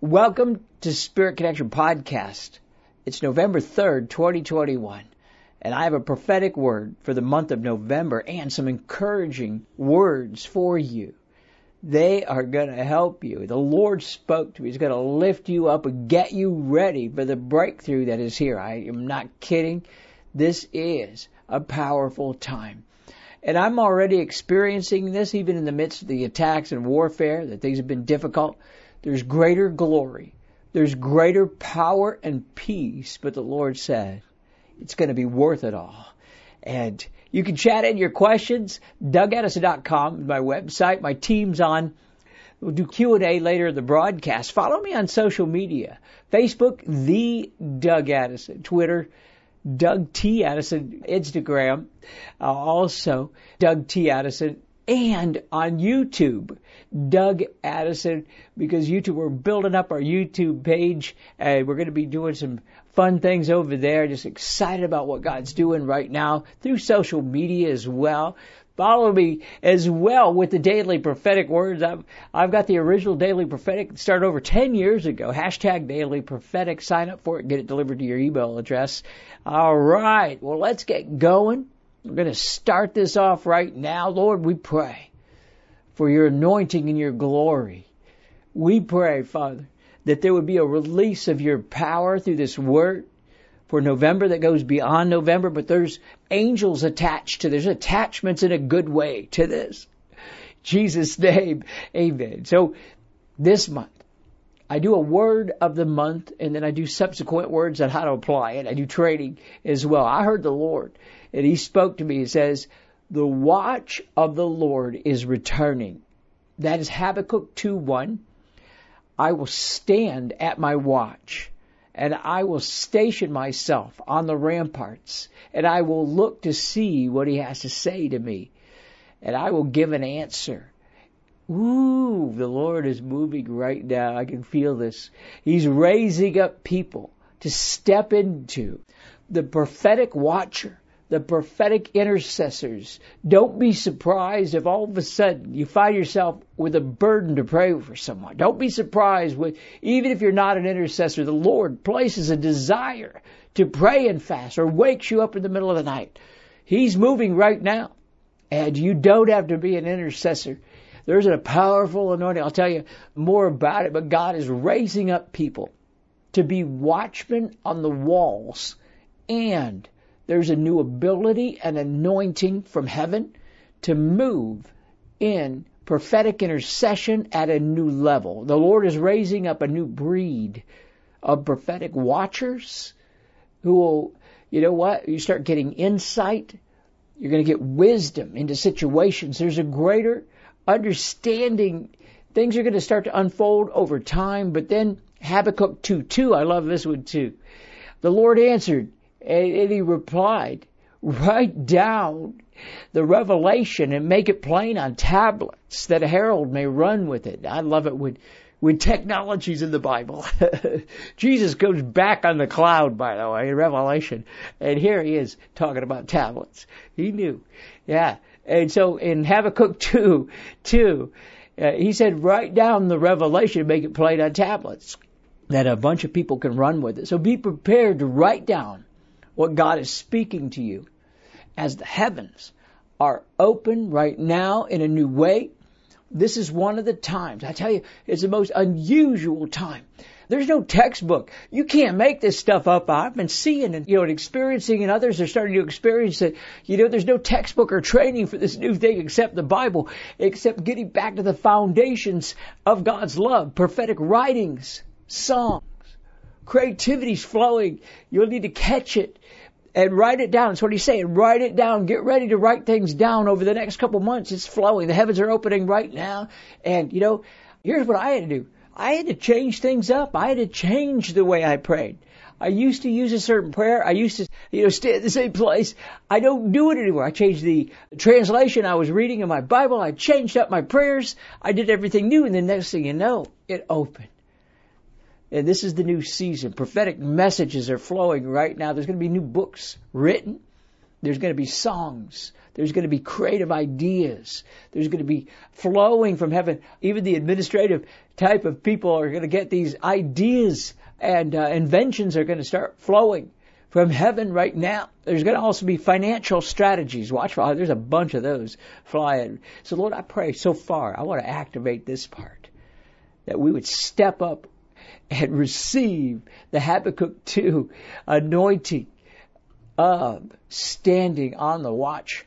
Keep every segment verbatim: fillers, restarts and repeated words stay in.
Welcome to Spirit Connection Podcast. It's November third, twenty twenty-one, and I have a prophetic word for the month of November and some encouraging words for you. They are going to help you. The Lord spoke to me. He's going to lift you up and get you ready for the breakthrough that is here. I am not kidding. This is a powerful time. And I'm already experiencing this even in the midst of the attacks and warfare, that things have been difficult. There's greater glory. There's greater power and peace. But the Lord said, it's going to be worth it all. And you can chat in your questions. Doug Addison dot com is my website. My team's on. We'll do Q and A later in the broadcast. Follow me on social media. Facebook, The Doug Addison. Twitter, Doug T. Addison, Instagram, uh, also Doug T. Addison, and on YouTube, Doug Addison, because YouTube, we're building up our YouTube page, and we're going to be doing some fun things over there. Just excited about what God's doing right now through social media as well. Follow me as well with the Daily Prophetic Words. I've, I've got the original Daily Prophetic that started over ten years ago. Hashtag Daily Prophetic. Sign up for it. Get it delivered to your email address. All right. Well, let's get going. We're going to start this off right now. Lord, we pray for your anointing and your glory. We pray, Father, that there would be a release of your power through this word for November that goes beyond November, but there's angels attached to this. There's attachments in a good way to this. In Jesus' name, amen. So this month, I do a word of the month, and then I do subsequent words on how to apply it. I do training as well. I heard the Lord, and he spoke to me. He says, the watch of the Lord is returning. That is Habakkuk two one. I will stand at my watch, and I will station myself on the ramparts, and I will look to see what he has to say to me, and I will give an answer. Ooh, the Lord is moving right now. I can feel this. He's raising up people to step into the prophetic watcher, the prophetic intercessors. Don't be surprised if all of a sudden you find yourself with a burden to pray for someone. Don't be surprised when, even if you're not an intercessor, the Lord places a desire to pray and fast or wakes you up in the middle of the night. He's moving right now, and you don't have to be an intercessor. There's a powerful anointing. I'll tell you more about it, but God is raising up people to be watchmen on the walls, and there's a new ability and anointing from heaven to move in prophetic intercession at a new level. The Lord is raising up a new breed of prophetic watchers who will, you know what, you start getting insight. You're going to get wisdom into situations. There's a greater understanding. Things are going to start to unfold over time. But then Habakkuk two two, I love this one too. The Lord answered, and he replied, write down the revelation and make it plain on tablets that a herald may run with it. I love it when, when technology's in the Bible. Jesus goes back on the cloud, by the way, in Revelation. And here he is talking about tablets. He knew. Yeah. And so in Habakkuk two two, uh, he said, write down the revelation and make it plain on tablets that a bunch of people can run with it. So be prepared to write down what God is speaking to you as the heavens are open right now in a new way. This is one of the times. I tell you, it's the most unusual time. There's no textbook. You can't make this stuff up. I've been seeing and, you know, and experiencing, and others are starting to experience it. You know, there's no textbook or training for this new thing except the Bible, except getting back to the foundations of God's love, prophetic writings, songs. Creativity's flowing. You'll need to catch it and write it down. That's what he's saying. Write it down. Get ready to write things down over the next couple months. It's flowing. The heavens are opening right now. And, you know, here's what I had to do. I had to change things up. I had to change the way I prayed. I used to use a certain prayer. I used to, you know, stay at the same place. I don't do it anymore. I changed the translation I was reading in my Bible. I changed up my prayers. I did everything new, and the next thing you know, it opened. And this is the new season. Prophetic messages are flowing right now. There's going to be new books written. There's going to be songs. There's going to be creative ideas. There's going to be flowing from heaven. Even the administrative type of people are going to get these ideas, and uh, inventions are going to start flowing from heaven right now. There's going to also be financial strategies. Watch for, there's a bunch of those flying. So Lord, I pray so far, I want to activate this part, that we would step up and receive the Habakkuk two anointing of standing on the watch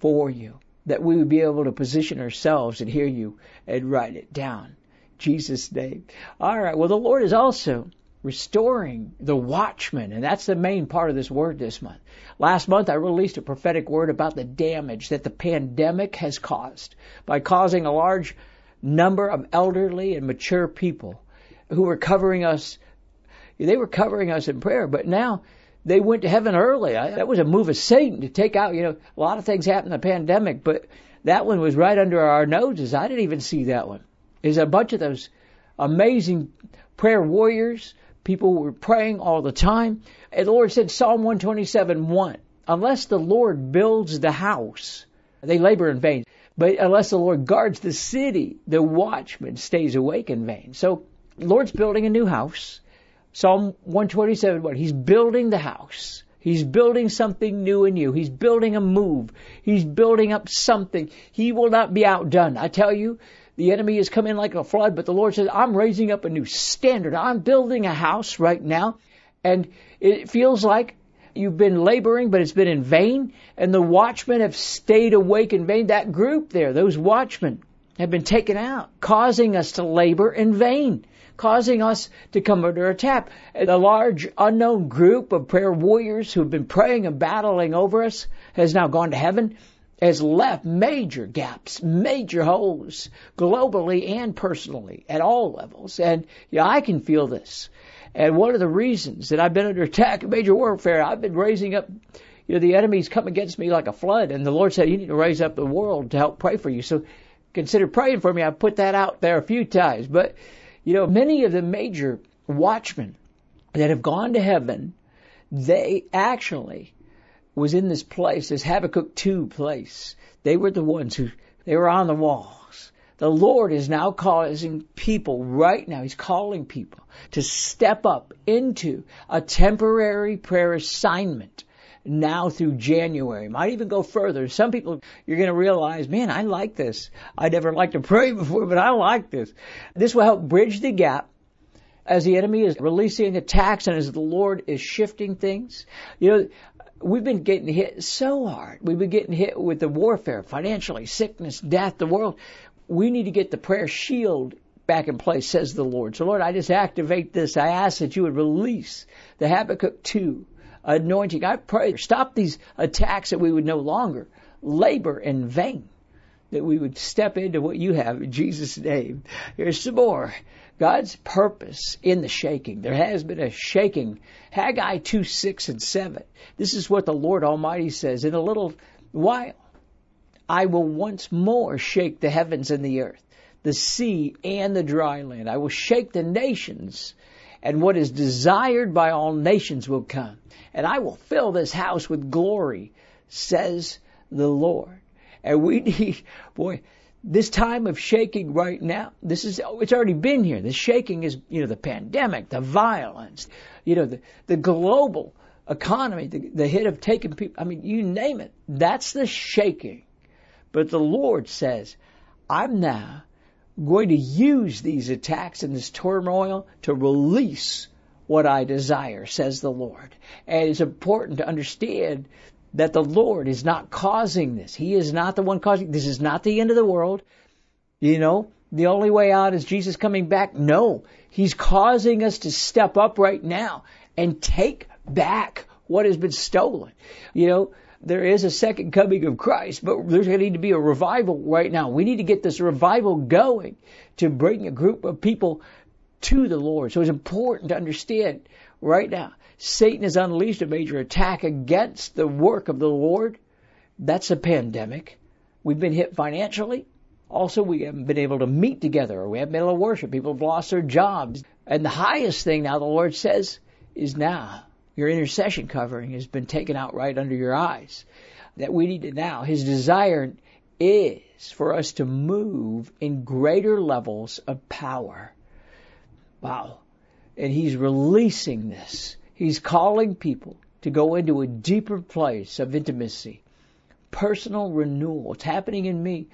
for you, that we would be able to position ourselves and hear you and write it down. Jesus' name. All right. Well, the Lord is also restoring the watchman, and that's the main part of this word this month. Last month, I released a prophetic word about the damage that the pandemic has caused by causing a large number of elderly and mature people who were covering us. They were covering us in prayer, but now they went to heaven early. I, that was a move of Satan to take out, you know, a lot of things happened in the pandemic, but that one was right under our noses. I didn't even see that one. There's a bunch of those amazing prayer warriors. People were praying all the time. And the Lord said, Psalm one twenty-seven, one, unless the Lord builds the house, they labor in vain. But unless the Lord guards the city, the watchman stays awake in vain. So the Lord's building a new house. Psalm one twenty-seven, what? He's building the house. He's building something new in you. He's building a move. He's building up something. He will not be outdone. I tell you, the enemy has come in like a flood, but the Lord says, I'm raising up a new standard. I'm building a house right now. And it feels like you've been laboring, but it's been in vain. And the watchmen have stayed awake in vain. That group there, those watchmen have been taken out, causing us to labor in vain, causing us to come under attack. The large unknown group of prayer warriors who have been praying and battling over us has now gone to heaven, has left major gaps, major holes, globally and personally, at all levels. And yeah, I can feel this. And one of the reasons that I've been under attack, major warfare, I've been raising up, you know, the enemy's come against me like a flood. And the Lord said, you need to raise up the world to help pray for you. So consider praying for me. I've put that out there a few times. But you know, many of the major watchmen that have gone to heaven, they actually was in this place, this Habakkuk two place. They were the ones who, they were on the walls. The Lord is now causing people right now, He's calling people to step up into a temporary prayer assignment now through January. Might even go further. Some people, you're going to realize, man, I like this. I never liked to pray before, but I like this. This will help bridge the gap as the enemy is releasing attacks and as the Lord is shifting things. You know, we've been getting hit so hard. We've been getting hit with the warfare, financially, sickness, death, the world. We need to get the prayer shield back in place, says the Lord. So, Lord, I just activate this. I ask that you would release the Habakkuk two anointing. I pray, stop these attacks, that we would no longer labor in vain, that we would step into what you have in Jesus' name. Here's some more. God's purpose in the shaking. There has been a shaking. Haggai two, six, and seven. This is what the Lord Almighty says. In a little while, I will once more shake the heavens and the earth, the sea and the dry land. I will shake the nations, and what is desired by all nations will come. And I will fill this house with glory, says the Lord. And we need, boy, this time of shaking right now, this is, oh, it's already been here. The shaking is, you know, the pandemic, the violence, you know, the, the global economy, the, the hit of taking people, I mean, you name it. That's the shaking. But the Lord says, I'm now going to use these attacks and this turmoil to release what I desire, says the Lord. And it's important to understand that the Lord is not causing this. He is not the one causing. This is not the end of the world. You know, the only way out is Jesus coming back. No, He's causing us to step up right now and take back what has been stolen. You know, there is a second coming of Christ, but there's going to need to be a revival right now. We need to get this revival going to bring a group of people to the Lord. So it's important to understand right now, Satan has unleashed a major attack against the work of the Lord. That's a pandemic. We've been hit financially. Also, we haven't been able to meet together, or we haven't been able to worship. People have lost their jobs. And the highest thing now, the Lord says, is now your intercession covering has been taken out right under your eyes. That we need to now. His desire is for us to move in greater levels of power. Wow. And he's releasing this. He's calling people to go into a deeper place of intimacy. Personal renewal. It's happening in me.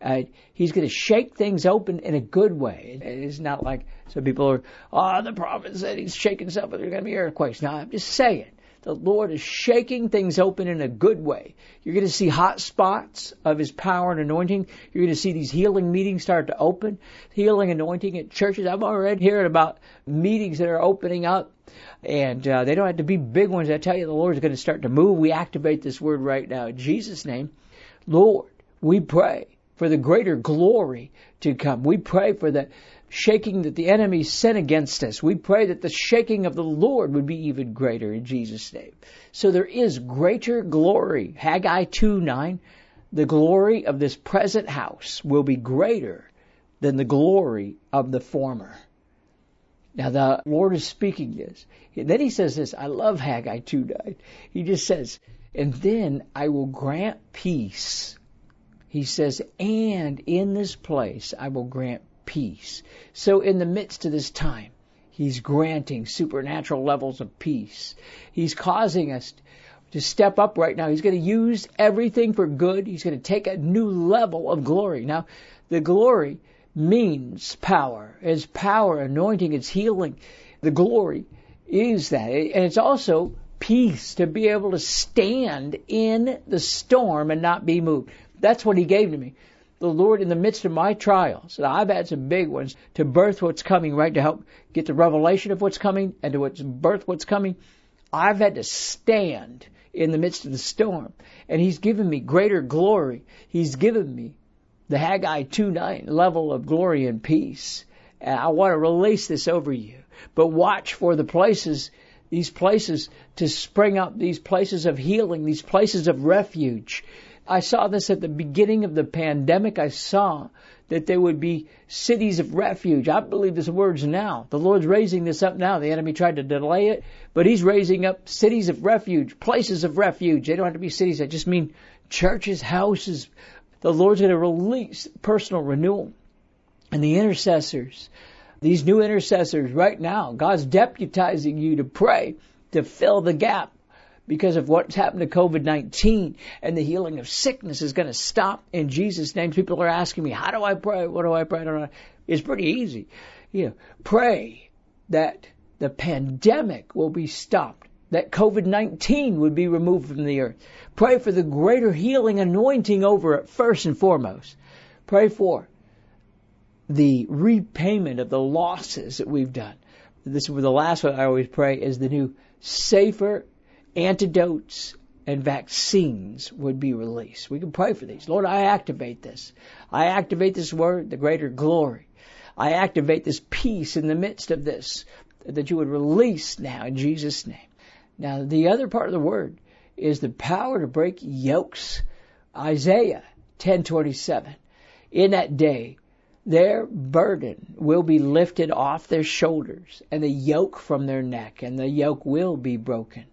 Uh, he's going to shake things open in a good way. It's not like some people are, oh, the prophet said he's shaking stuff, but there's going to be earthquakes. No, I'm just saying. The Lord is shaking things open in a good way. You're going to see hot spots of his power and anointing. You're going to see these healing meetings start to open. Healing anointing at churches. I'm already hearing about meetings that are opening up. And uh, they don't have to be big ones. I tell you, the Lord is going to start to move. We activate this word right now. In Jesus' name, Lord, we pray for the greater glory to come. We pray for the shaking that the enemy sent against us. We pray that the shaking of the Lord would be even greater in Jesus' name. So there is greater glory. Haggai two nine, the glory of this present house will be greater than the glory of the former. Now the Lord is speaking this. And then he says this, I love Haggai two nine. He just says, and then I will grant peace. He says, and in this place I will grant peace. Peace. So in the midst of this time, he's granting supernatural levels of peace. He's causing us to step up right now. He's going to use everything for good. He's going to take a new level of glory. Now, the glory means power. It's power, anointing, it's healing. The glory is that. And it's also peace to be able to stand in the storm and not be moved. That's what he gave to me. The Lord, in the midst of my trials, and I've had some big ones, to birth what's coming, right, to help get the revelation of what's coming and to what's birth what's coming. I've had to stand in the midst of the storm, and he's given me greater glory. He's given me the Haggai two nine level of glory and peace, and I want to release this over you. But watch for the places, these places to spring up, these places of healing, these places of refuge. I saw this at the beginning of the pandemic. I saw that there would be cities of refuge. I believe this word's now. The Lord's raising this up now. The enemy tried to delay it, but he's raising up cities of refuge, places of refuge. They don't have to be cities. I just mean churches, houses. The Lord's going to release personal renewal. And the intercessors, these new intercessors right now, God's deputizing you to pray, to fill the gap. Because of what's happened to covid nineteen and the healing of sickness is going to stop in Jesus' name. People are asking me, how do I pray? What do I pray? I don't know. It's pretty easy. You know, pray that the pandemic will be stopped, that covid nineteen would be removed from the earth. Pray for the greater healing anointing over it first and foremost. Pray for the repayment of the losses that we've done. This is the last one I always pray is the new safer antidotes and vaccines would be released. We can pray for these. Lord, I activate this. I activate this word, the greater glory. I activate this peace in the midst of this, that you would release now in Jesus' name. Now, the other part of the word is the power to break yokes. Isaiah ten twenty-seven. In that day, their burden will be lifted off their shoulders and the yoke from their neck, and the yoke will be broken.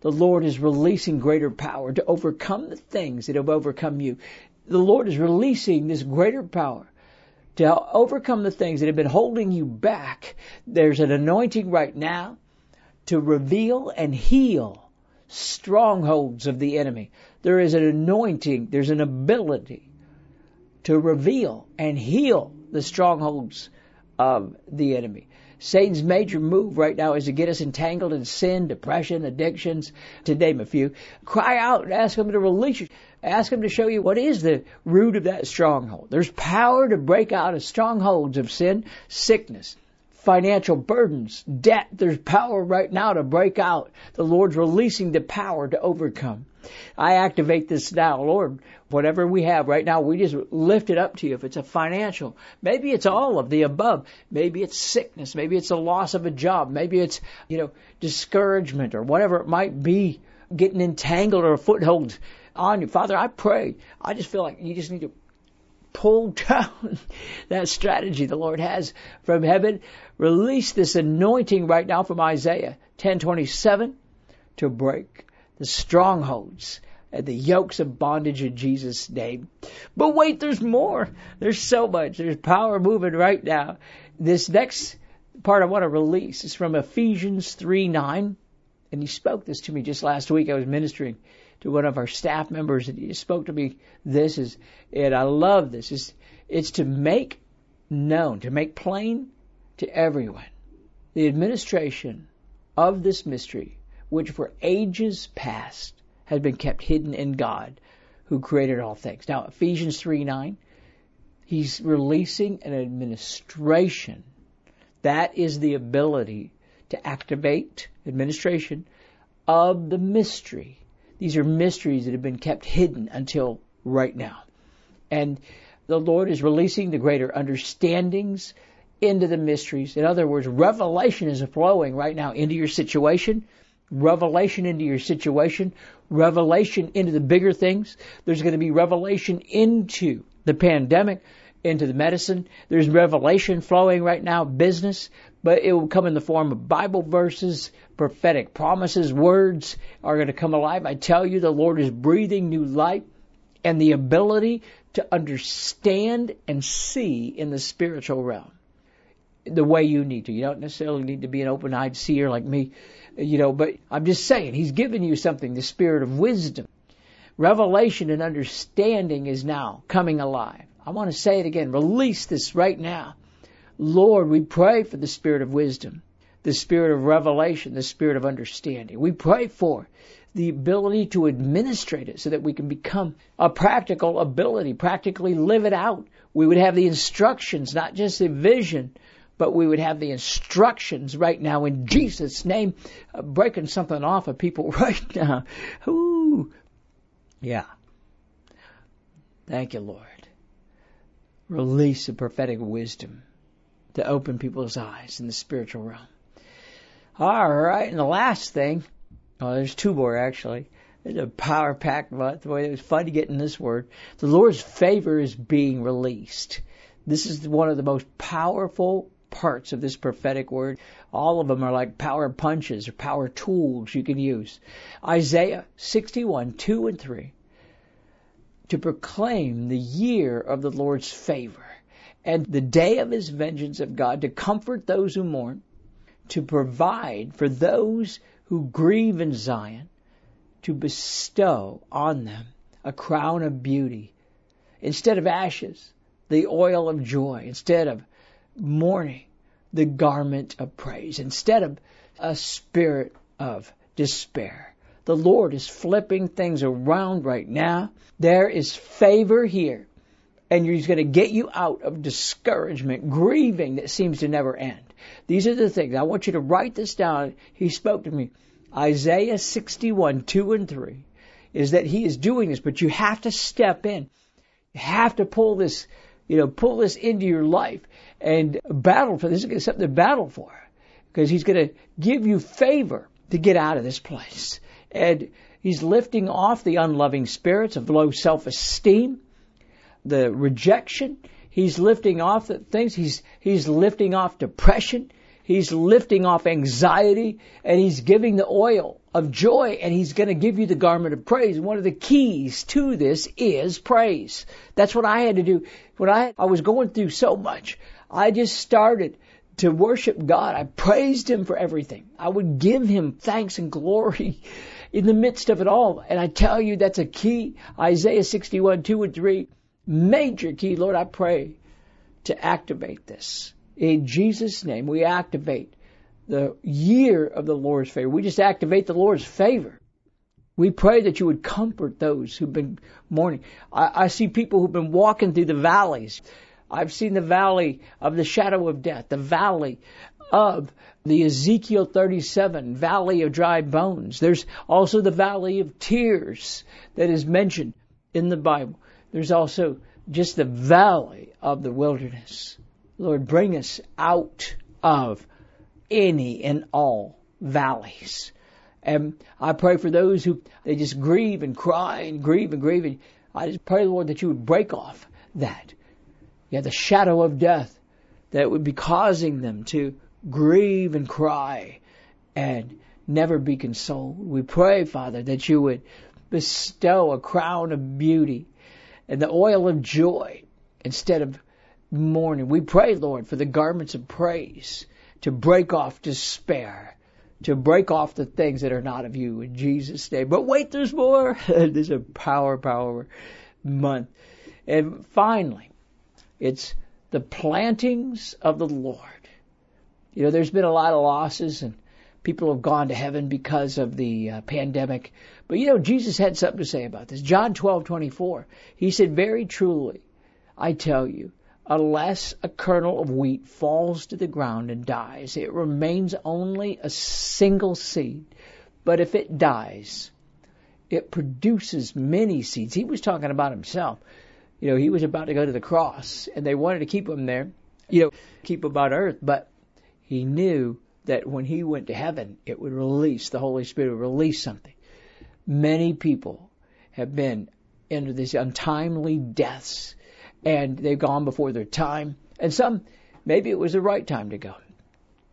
The Lord is releasing greater power to overcome the things that have overcome you. The Lord is releasing this greater power to overcome the things that have been holding you back. There's an anointing right now to reveal and heal strongholds of the enemy. There is an anointing, there's an ability to reveal and heal the strongholds of the enemy. Satan's major move right now is to get us entangled in sin, depression, addictions, to name a few. Cry out and ask him to release you. Ask him to show you what is the root of that stronghold. There's power to break out of strongholds of sin, sickness, financial burdens, debt. There's power right now to break out. The Lord's releasing the power to overcome. I activate this now, Lord. Whatever we have right now, we just lift it up to you. If it's a financial, maybe it's all of the above. Maybe it's sickness. Maybe it's the loss of a job. Maybe it's, you know, discouragement or whatever it might be, getting entangled or a foothold on you. Father, I pray. I just feel like you just need to pull down that strategy the Lord has from heaven. Release this anointing right now from Isaiah ten twenty-seven to break the strongholds and the yokes of bondage in Jesus' name. But wait, there's more. There's so much. There's power moving right now. This next part I want to release is from Ephesians three nine. And he spoke this to me just last week. I was ministering to one of our staff members, and he spoke to me this, is, and I love this. It's, it's to make known, to make plain to everyone, the administration of this mystery, which for ages past has been kept hidden in God, who created all things. Now, Ephesians three nine, he's releasing an administration. That is the ability to activate administration of the mystery. These are mysteries that have been kept hidden until right now. And the Lord is releasing the greater understandings into the mysteries. In other words, revelation is flowing right now into your situation, revelation into your situation, revelation into the bigger things. There's going to be revelation into the pandemic, into the medicine. There's revelation flowing right now, business, but it will come in the form of Bible verses, prophetic promises. Words are going to come alive. I tell you, the Lord is breathing new life and the ability to understand and see in the spiritual realm the way you need to. You don't necessarily need to be an open-eyed seer like me, you know, but I'm just saying, he's given you something, the spirit of wisdom. Revelation and understanding is now coming alive. I want to say it again. Release this right now. Lord, we pray for the spirit of wisdom, the spirit of revelation, the spirit of understanding. We pray for the ability to administrate it so that we can become a practical ability, practically live it out. We would have the instructions, not just the vision, but we would have the instructions right now in Jesus' name. I'm breaking something off of people right now. Ooh. Yeah. Thank you, Lord. Release of prophetic wisdom to open people's eyes in the spiritual realm. All right, and the last thing, oh, there's two more actually. It's a power-packed month. Boy, it was fun to get in this word. The Lord's favor is being released. This is one of the most powerful parts of this prophetic word. All of them are like power punches or power tools you can use. Isaiah sixty-one, two and three. To proclaim the year of the Lord's favor and the day of his vengeance of God, to comfort those who mourn, to provide for those who grieve in Zion, to bestow on them a crown of beauty. Instead of ashes, the oil of joy. Instead of mourning, the garment of praise. Instead of a spirit of despair. The Lord is flipping things around right now. There is favor here. And he's going to get you out of discouragement, grieving that seems to never end. These are the things. I want you to write this down. He spoke to me. Isaiah sixty-one, two and three is that he is doing this, but you have to step in. You have to pull this, you know, pull this into your life and battle for this. This is something to battle for, because he's going to give you favor to get out of this place. And he's lifting off the unloving spirits of low self-esteem, the rejection. He's lifting off the things. He's, he's lifting off depression. He's lifting off anxiety, and he's giving the oil of joy, and he's going to give you the garment of praise. One of the keys to this is praise. That's what I had to do when I, I was going through so much. I just started to worship God. I praised him for everything. I would give him thanks and glory in the midst of it all. And I tell you, that's a key. Isaiah sixty-one, two and three, major key. Lord, I pray to activate this. In Jesus' name, we activate the year of the Lord's favor. We just activate the Lord's favor. We pray that you would comfort those who've been mourning. I, I see people who've been walking through the valleys. I've seen the valley of the shadow of death, the valley of the Ezekiel thirty-seven valley of dry bones. There's also the valley of tears that is mentioned in the Bible. There's also just the valley of the wilderness. Lord, bring us out of any and all valleys. And I pray for those who, they just grieve and cry and grieve and grieve. And I just pray, Lord, that you would break off that. Yeah, the shadow of death that would be causing them to grieve and cry and never be consoled. We pray, Father, that you would bestow a crown of beauty and the oil of joy instead of mourning. We pray, Lord, for the garments of praise to break off despair, to break off the things that are not of you in Jesus' name. But wait, there's more. There's a power, power month. And finally, it's the plantings of the Lord. You know, there's been a lot of losses and people have gone to heaven because of the uh, pandemic. But, you know, Jesus had something to say about this. John twelve twenty-four, he said, "Very truly, I tell you, unless a kernel of wheat falls to the ground and dies, it remains only a single seed. But if it dies, it produces many seeds." He was talking about himself. You know, he was about to go to the cross, and they wanted to keep him there, you know, keep him on earth. But he knew that when he went to heaven, it would release, the Holy Spirit would release something. Many people have been into these untimely deaths, and they've gone before their time. And some, maybe it was the right time to go.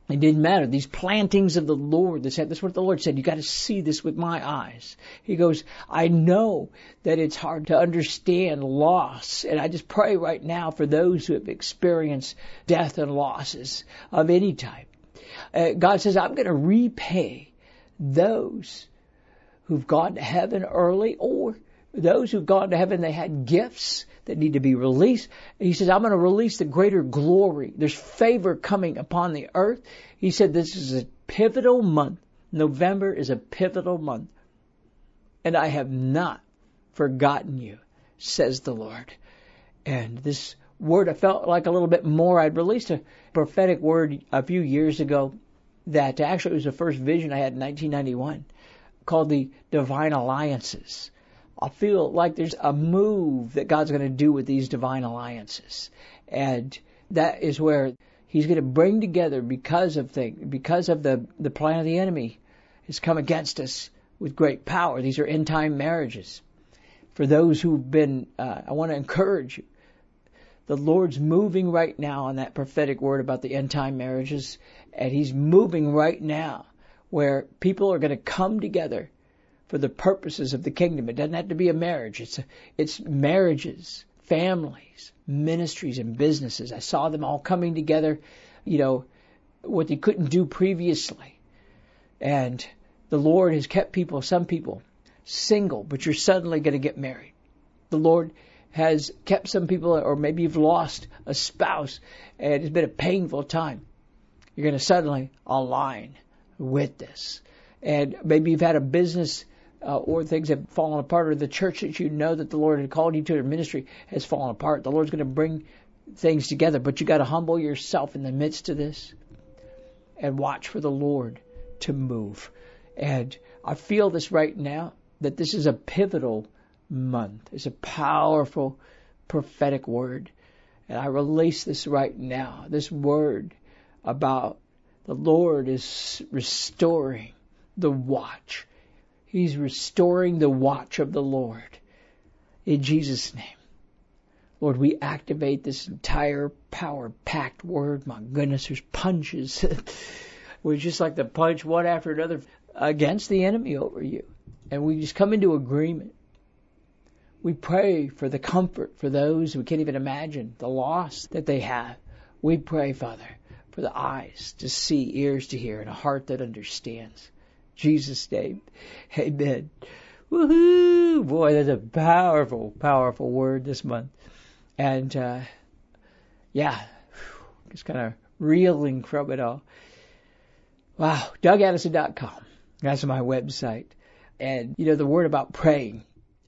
It didn't matter. These plantings of the Lord, this is what the Lord said. You got to see this with my eyes. He goes, I know that it's hard to understand loss. And I just pray right now for those who have experienced death and losses of any type. Uh, God says, I'm going to repay those who've gone to heaven early, or those who've gone to heaven, they had gifts that need to be released. He says, I'm going to release the greater glory. There's favor coming upon the earth. He said, this is a pivotal month. November is a pivotal month. And I have not forgotten you, says the Lord. And this word, I felt like a little bit more. I'd released a prophetic word a few years ago that actually was the first vision I had in nineteen ninety-one called the Divine Alliances. I feel like there's a move that God's going to do with these divine alliances. And that is where he's going to bring together, because of things, because of the, the plan of the enemy has come against us with great power. These are end time marriages. For those who've been, uh, I want to encourage you. The Lord's moving right now on that prophetic word about the end time marriages. And he's moving right now where people are going to come together for the purposes of the kingdom. It doesn't have to be a marriage. It's a, it's marriages, families, ministries, and businesses. I saw them all coming together, you know, what they couldn't do previously. And the Lord has kept people, some people, single, but you're suddenly going to get married. The Lord has kept some people, or maybe you've lost a spouse, and it's been a painful time. You're going to suddenly align with this. And maybe you've had a business Uh, or things have fallen apart, or the church that you know that the Lord had called you to, or ministry has fallen apart. The Lord's going to bring things together, but you got to humble yourself in the midst of this and watch for the Lord to move. And I feel this right now, that this is a pivotal month. It's a powerful prophetic word. And I release this right now, this word about the Lord is restoring the watch. He's restoring the watch of the Lord in Jesus' name. Lord, we activate this entire power-packed word. My goodness, there's punches. We're just like to punch one after another against the enemy over you. And we just come into agreement. We pray for the comfort for those who can't even imagine the loss that they have. We pray, Father, for the eyes to see, ears to hear, and a heart that understands. Jesus' name. Amen. Woohoo! Boy, that's a powerful, powerful word this month. And, uh, yeah, just kind of reeling from it all. Wow. Doug Addison dot com. That's my website. And, you know, the word about praying.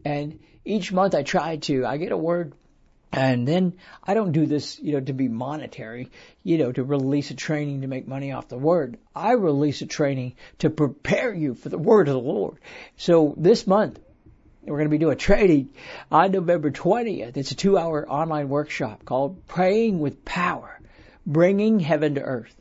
And each month I try to, I get a word And then I don't do this, you know, to be monetary, you know, to release a training to make money off the word. I release a training to prepare you for the word of the Lord. So this month, we're going to be doing training on November twentieth. It's a two-hour online workshop called Praying with Power, Bringing Heaven to Earth.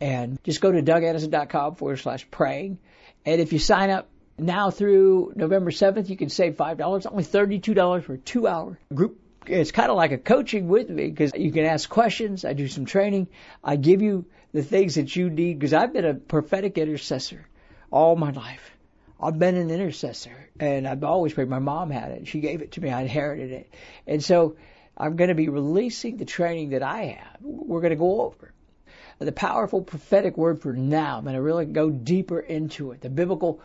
And just go to Doug Addison dot com forward slash praying. And if you sign up now through November seventh, you can save five dollars. It's only thirty-two dollars for a two-hour group. It's kind of like a coaching with me because you can ask questions. I do some training. I give you the things that you need because I've been a prophetic intercessor all my life. I've been an intercessor, and I've always prayed. My mom had it. She gave it to me. I inherited it. And so I'm going to be releasing the training that I have. We're going to go over the powerful prophetic word for now. I'm going to really go deeper into it, the biblical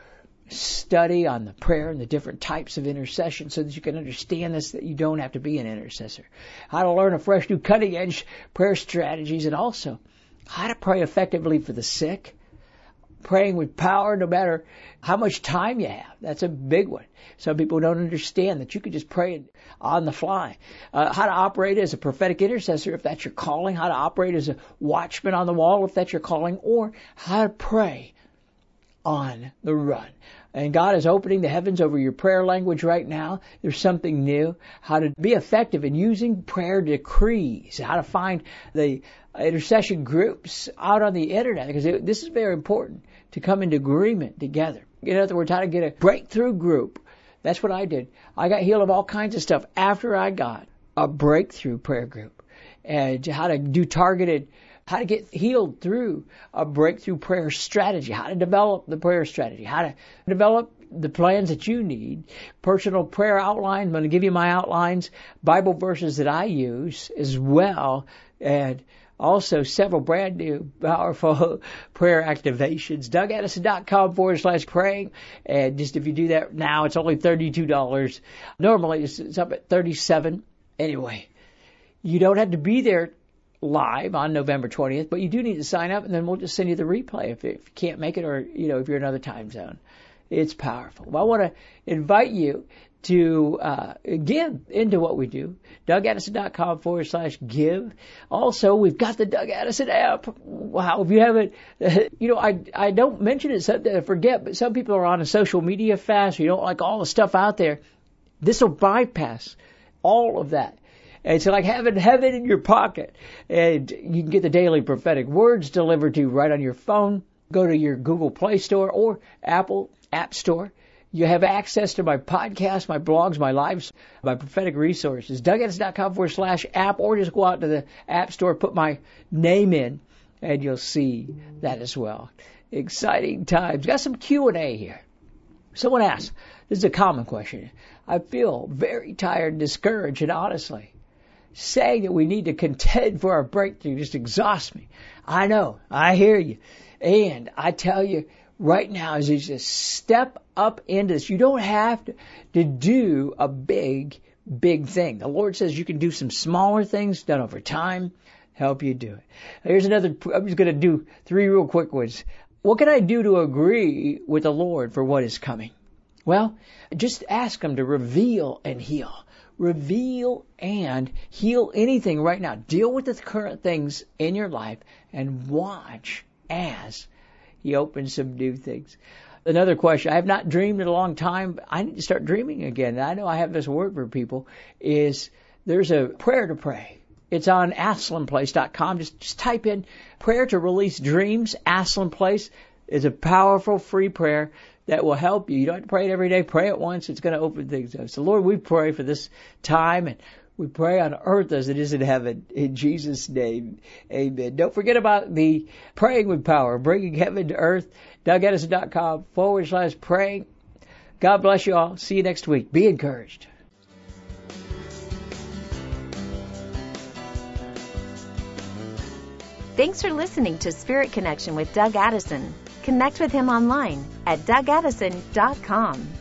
study on the prayer and the different types of intercession so that you can understand this, that you don't have to be an intercessor, how to learn a fresh new cutting-edge prayer strategies, and also how to pray effectively for the sick, praying with power no matter how much time you have. That's a big one. Some people don't understand that you can just pray on the fly. Uh, how to operate as a prophetic intercessor if that's your calling, how to operate as a watchman on the wall if that's your calling, or how to pray on the run. And God is opening the heavens over your prayer language right now. There's something new. How to be effective in using prayer decrees. How to find the intercession groups out on the internet. Because it, this is very important, to come into agreement together. In other words, how to get a breakthrough group. That's what I did. I got healed of all kinds of stuff after I got a breakthrough prayer group. And how to do targeted, how to get healed through a breakthrough prayer strategy, how to develop the prayer strategy, how to develop the plans that you need, personal prayer outlines. I'm going to give you my outlines, Bible verses that I use as well, and also several brand new powerful prayer activations. Doug Addison dot com forward slash praying. And just if you do that now, it's only thirty-two dollars. Normally it's up at thirty-seven dollars. Anyway, you don't have to be there live on November twentieth, but you do need to sign up, and then we'll just send you the replay if, if you can't make it, or, you know, if you're in another time zone. It's powerful. Well, I want to invite you to uh, give into what we do. Doug Addison dot com forward slash give. Also, we've got the Doug Addison app. Wow, if you haven't, you know, I I don't mention it, so I forget, but some people are on a social media fast. You don't like all the stuff out there. This will bypass all of that. It's like having heaven in your pocket. And you can get the daily prophetic words delivered to you right on your phone. Go to your Google Play Store or Apple App Store. You have access to my podcast, my blogs, my lives, my prophetic resources. Doug Addison dot com forward slash app, or just go out to the App Store, put my name in, and you'll see that as well. Exciting times. Got some Q and A here. Someone asked, this is a common question, I feel very tired and discouraged, and honestly, saying that we need to contend for our breakthrough just exhausts me. I know. I hear you. And I tell you right now is you just step up into this. You don't have to, to do a big, big thing. The Lord says you can do some smaller things done over time. Help you do it. Here's another. I'm just going to do three real quick ones. What can I do to agree with the Lord for what is coming? Well, just ask Him to reveal and heal. Reveal and heal anything right now. Deal with the current things in your life and watch as He opens some new things. Another question, I have not dreamed in a long time, but I need to start dreaming again. And I know I have this word for people, is there's a prayer to pray. It's on Aslan Place dot com. Just, just type in prayer to release dreams. Aslan Place is a powerful free prayer that will help you. You don't have to pray it every day. Pray it once. It's going to open things up. So, Lord, we pray for this time, and we pray on earth as it is in heaven. In Jesus' name, amen. Don't forget about the Praying with Power, Bringing Heaven to Earth, Doug Addison dot com forward slash praying. God bless you all. See you next week. Be encouraged. Thanks for listening to Spirit Connection with Doug Addison. Connect with him online at Doug Addison dot com.